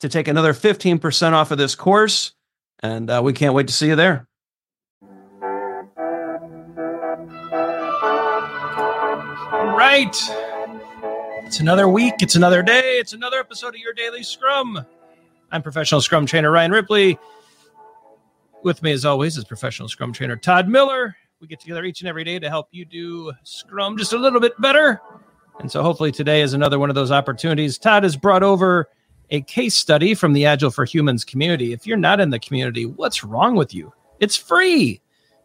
to take another 15% off of this course. And we can't wait to see you there. All right. It's another week. It's another day. It's another episode of Your Daily Scrum. I'm Professional Scrum Trainer Ryan Ripley. With me, as always, is Professional Scrum Trainer Todd Miller. We get together each and every day to help you do Scrum just a little bit better. And so hopefully today is another one of those opportunities. Todd has brought over a case study from the Agile for Humans community. If you're not in the community, what's wrong with you? It's free.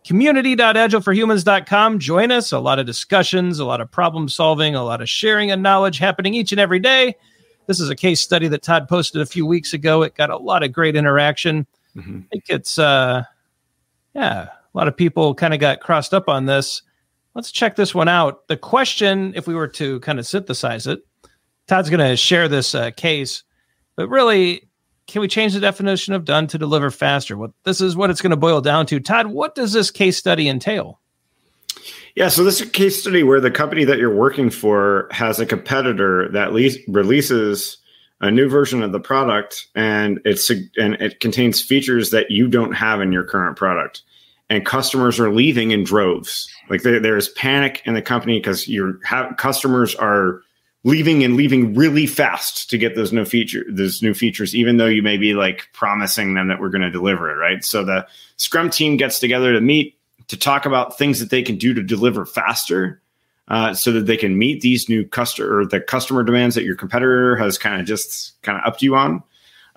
Community.agileforhumans.com. Join us. A lot of discussions, a lot of problem solving, a lot of sharing and knowledge happening each and every day. This is a case study that Todd posted a few weeks ago. It got a lot of great interaction. I think it's, a lot of people kind of got crossed up on this. Let's check this one out. The question, if we were to kind of synthesize it, Todd's going to share this case. But really, can we change the definition of done to deliver faster? This is what it's going to boil down to. Todd, what does this case study entail? Yeah, so this is a case study where the company that you're working for has a competitor that releases a new version of the product, and it contains features that you don't have in your current product. And customers are leaving in droves. Like there is panic in the company because customers are leaving and leaving really fast to get those new features, even though you may be like promising them that we're going to deliver it, right? So the Scrum team gets together to meet, to talk about things that they can do to deliver faster so that they can meet these new customer demands that your competitor has kind of upped you on.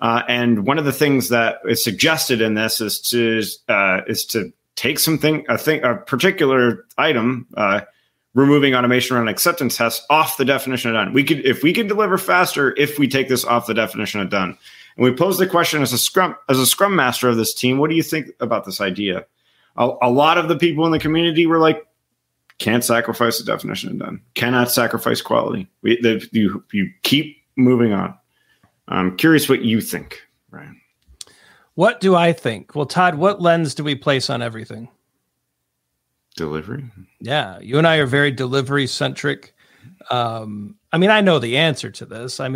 And one of the things that is suggested in this is to take a particular item, removing automation around acceptance tests off the definition of done. If we could deliver faster, if we take this off the definition of done. And we pose the question as a scrum master of this team, what do you think about this idea? A lot of the people in the community were like, can't sacrifice the definition of done. Cannot sacrifice quality. You keep moving on. I'm curious what you think, Ryan. What do I think? Well, Todd, what lens do we place on everything? Delivery. Yeah. You and I are very delivery centric. I know the answer to this. I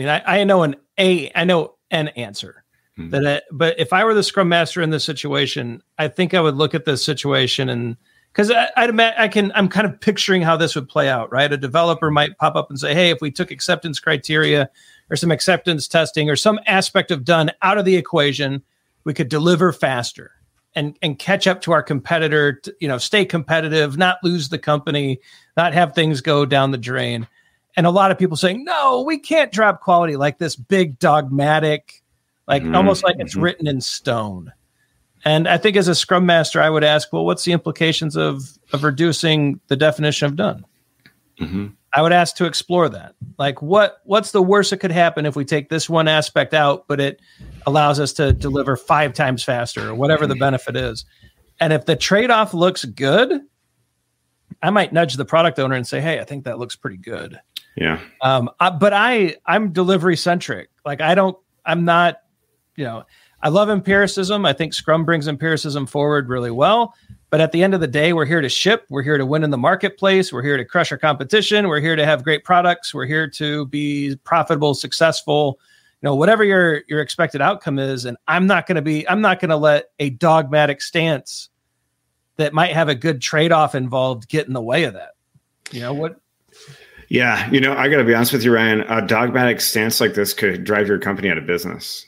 know an answer, but if I were the Scrum Master in this situation, I think I would look at this situation and because I'm kind of picturing how this would play out, right? A developer might pop up and say, hey, if we took acceptance criteria or some acceptance testing or some aspect of done out of the equation, we could deliver faster. And catch up to our competitor, stay competitive, not lose the company, not have things go down the drain. And a lot of people saying, no, we can't drop quality like this big dogmatic, like almost like it's written in stone. And I think as a Scrum Master, I would ask, well, what's the implications of reducing the definition of done? I would ask to explore that. Like what's the worst that could happen if we take this one aspect out, but it allows us to deliver 5 times faster or whatever the benefit is. And if the trade-off looks good, I might nudge the product owner and say, hey, I think that looks pretty good. Yeah. But I'm delivery centric. Like I'm not, I love empiricism. I think Scrum brings empiricism forward really well, But at the end of the day, we're here to ship. We're here to win in the marketplace. We're here to crush our competition. We're here to have great products. We're here to be profitable, successful, you know, whatever your expected outcome is. And I'm not going to let a dogmatic stance that might have a good trade-off involved get in the way of that. You know what? Yeah. You know, I got to be honest with you, Ryan, a dogmatic stance like this could drive your company out of business.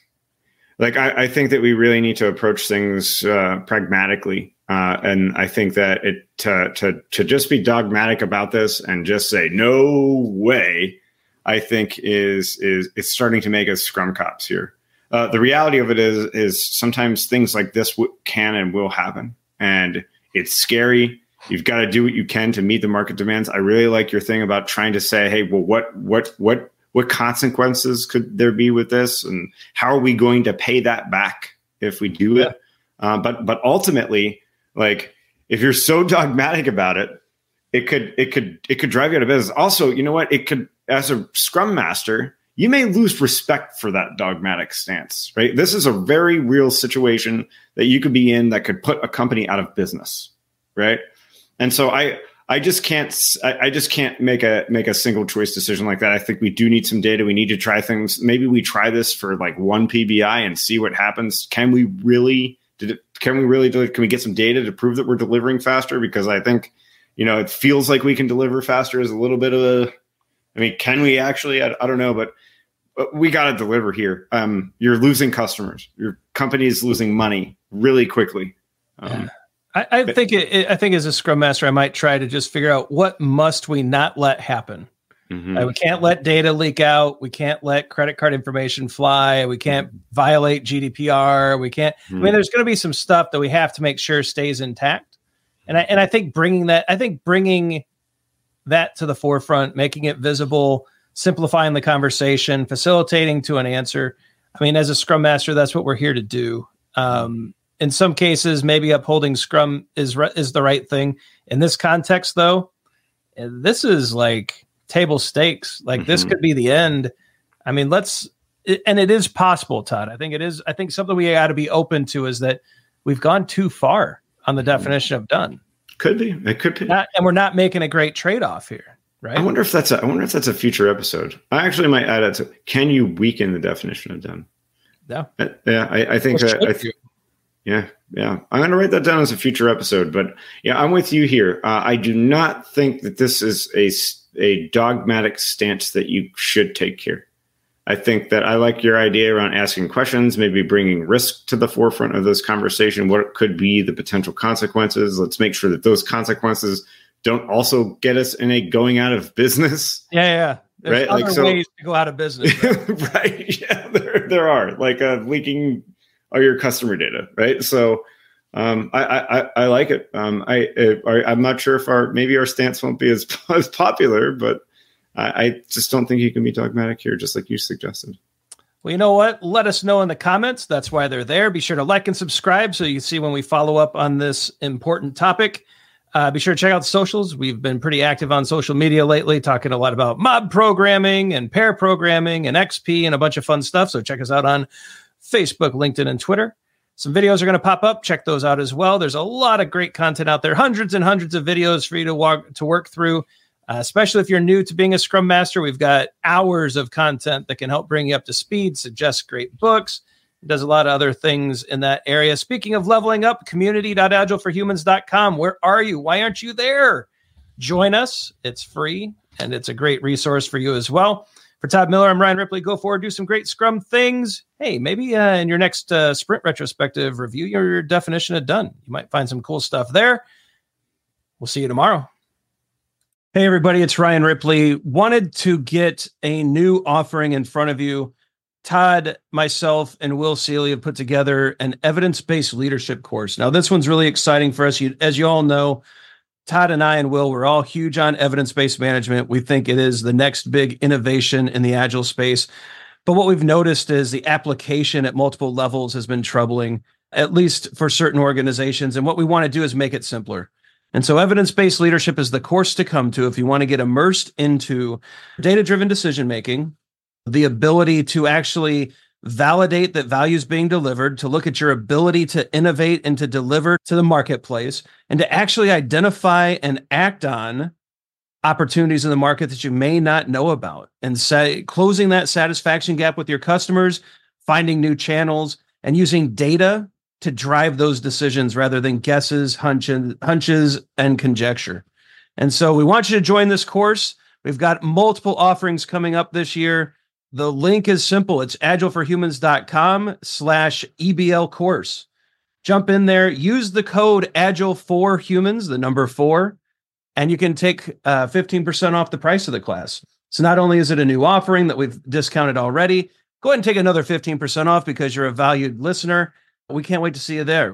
Like, I think that we really need to approach things pragmatically. And I think that to just be dogmatic about this and just say, no way, I think is starting to make us scrum cops here. The reality of it is sometimes things like this can and will happen. And it's scary. You've got to do what you can to meet the market demands. I really like your thing about trying to say, hey, well, what consequences could there be with this? And how are we going to pay that back if we do it? But ultimately, like, if you're so dogmatic about it, it could drive you out of business. Also, you know what? It could, as a scrum master, you may lose respect for that dogmatic stance, right? This is a very real situation that you could be in that could put a company out of business, right? And so I just can't make a single choice decision like that. I think we do need some data. We need to try things. Maybe we try this for like one PBI and see what happens. Can we get some data to prove that we're delivering faster? Because I think, you know, it feels like we can deliver faster is a little bit of a, I mean, can we actually? I don't know, but we got to deliver here. You're losing customers. Your company is losing money really quickly. I think as a scrum master, I might try to just figure out what must we not let happen. Mm-hmm. We can't let data leak out. We can't let credit card information fly. We can't violate GDPR. We can't. Mm-hmm. I mean, there's going to be some stuff that we have to make sure stays intact. And I think bringing that to the forefront, making it visible, simplifying the conversation, facilitating to an answer. I mean, as a scrum master, that's what we're here to do. In some cases, maybe upholding Scrum is the right thing. In this context, though, this is like table stakes. Like, this could be the end. I mean, it is possible, Todd. I think it is. I think something we ought to be open to is that we've gone too far on the definition of done. Could be. It could be. And we're not making a great trade-off here, right? I wonder if that's a future episode. I actually might add it to, can you weaken the definition of done? Yeah. Yeah. Yeah. I'm going to write that down as a future episode, but yeah, I'm with you here. I do not think that this is a dogmatic stance that you should take here. I think that I like your idea around asking questions, maybe bringing risk to the forefront of this conversation. What could be the potential consequences? Let's make sure that those consequences don't also get us in a going out of business. Yeah. There's right? Other ways to go out of business. Right. Right? Yeah, there are, like, leaking are your customer data, right? So I like it. I'm not sure if maybe our stance won't be as popular, but I just don't think you can be dogmatic here, just like you suggested. Well, you know what? Let us know in the comments. That's why they're there. Be sure to like and subscribe so you can see when we follow up on this important topic. Be sure to check out the socials. We've been pretty active on social media lately, talking a lot about mob programming and pair programming and XP and a bunch of fun stuff. So check us out on Facebook, LinkedIn, and Twitter. Some videos are going to pop up. Check those out as well. There's a lot of great content out there. Hundreds and hundreds of videos for you to work through, especially if you're new to being a Scrum Master. We've got hours of content that can help bring you up to speed, suggest great books. It does a lot of other things in that area. Speaking of leveling up, community.agileforhumans.com. Where are you? Why aren't you there? Join us. It's free, and it's a great resource for you as well. For Todd Miller, I'm Ryan Ripley. Go forward, do some great Scrum things. Hey, maybe in your next sprint retrospective, review your definition of done. You might find some cool stuff there. We'll see you tomorrow. Hey, everybody, it's Ryan Ripley. Wanted to get a new offering in front of you. Todd, myself, and Will Seely have put together an evidence-based leadership course. Now, this one's really exciting for us. As you all know, Todd and I and Will, we're all huge on evidence-based management. We think it is the next big innovation in the Agile space. But what we've noticed is the application at multiple levels has been troubling, at least for certain organizations. And what we want to do is make it simpler. And so evidence-based leadership is the course to come to if you want to get immersed into data-driven decision-making, the ability to actually validate that value is being delivered, to look at your ability to innovate and to deliver to the marketplace, and to actually identify and act on opportunities in the market that you may not know about, and say, closing that satisfaction gap with your customers, finding new channels, and using data to drive those decisions rather than guesses, hunches, and conjecture. And so we want you to join this course. We've got multiple offerings coming up this year. The link is simple. It's agileforhumans.com/EBL course. Jump in there, use the code Agile4Humans, the number 4, and you can take 15% off the price of the class. So not only is it a new offering that we've discounted already, go ahead and take another 15% off because you're a valued listener. We can't wait to see you there.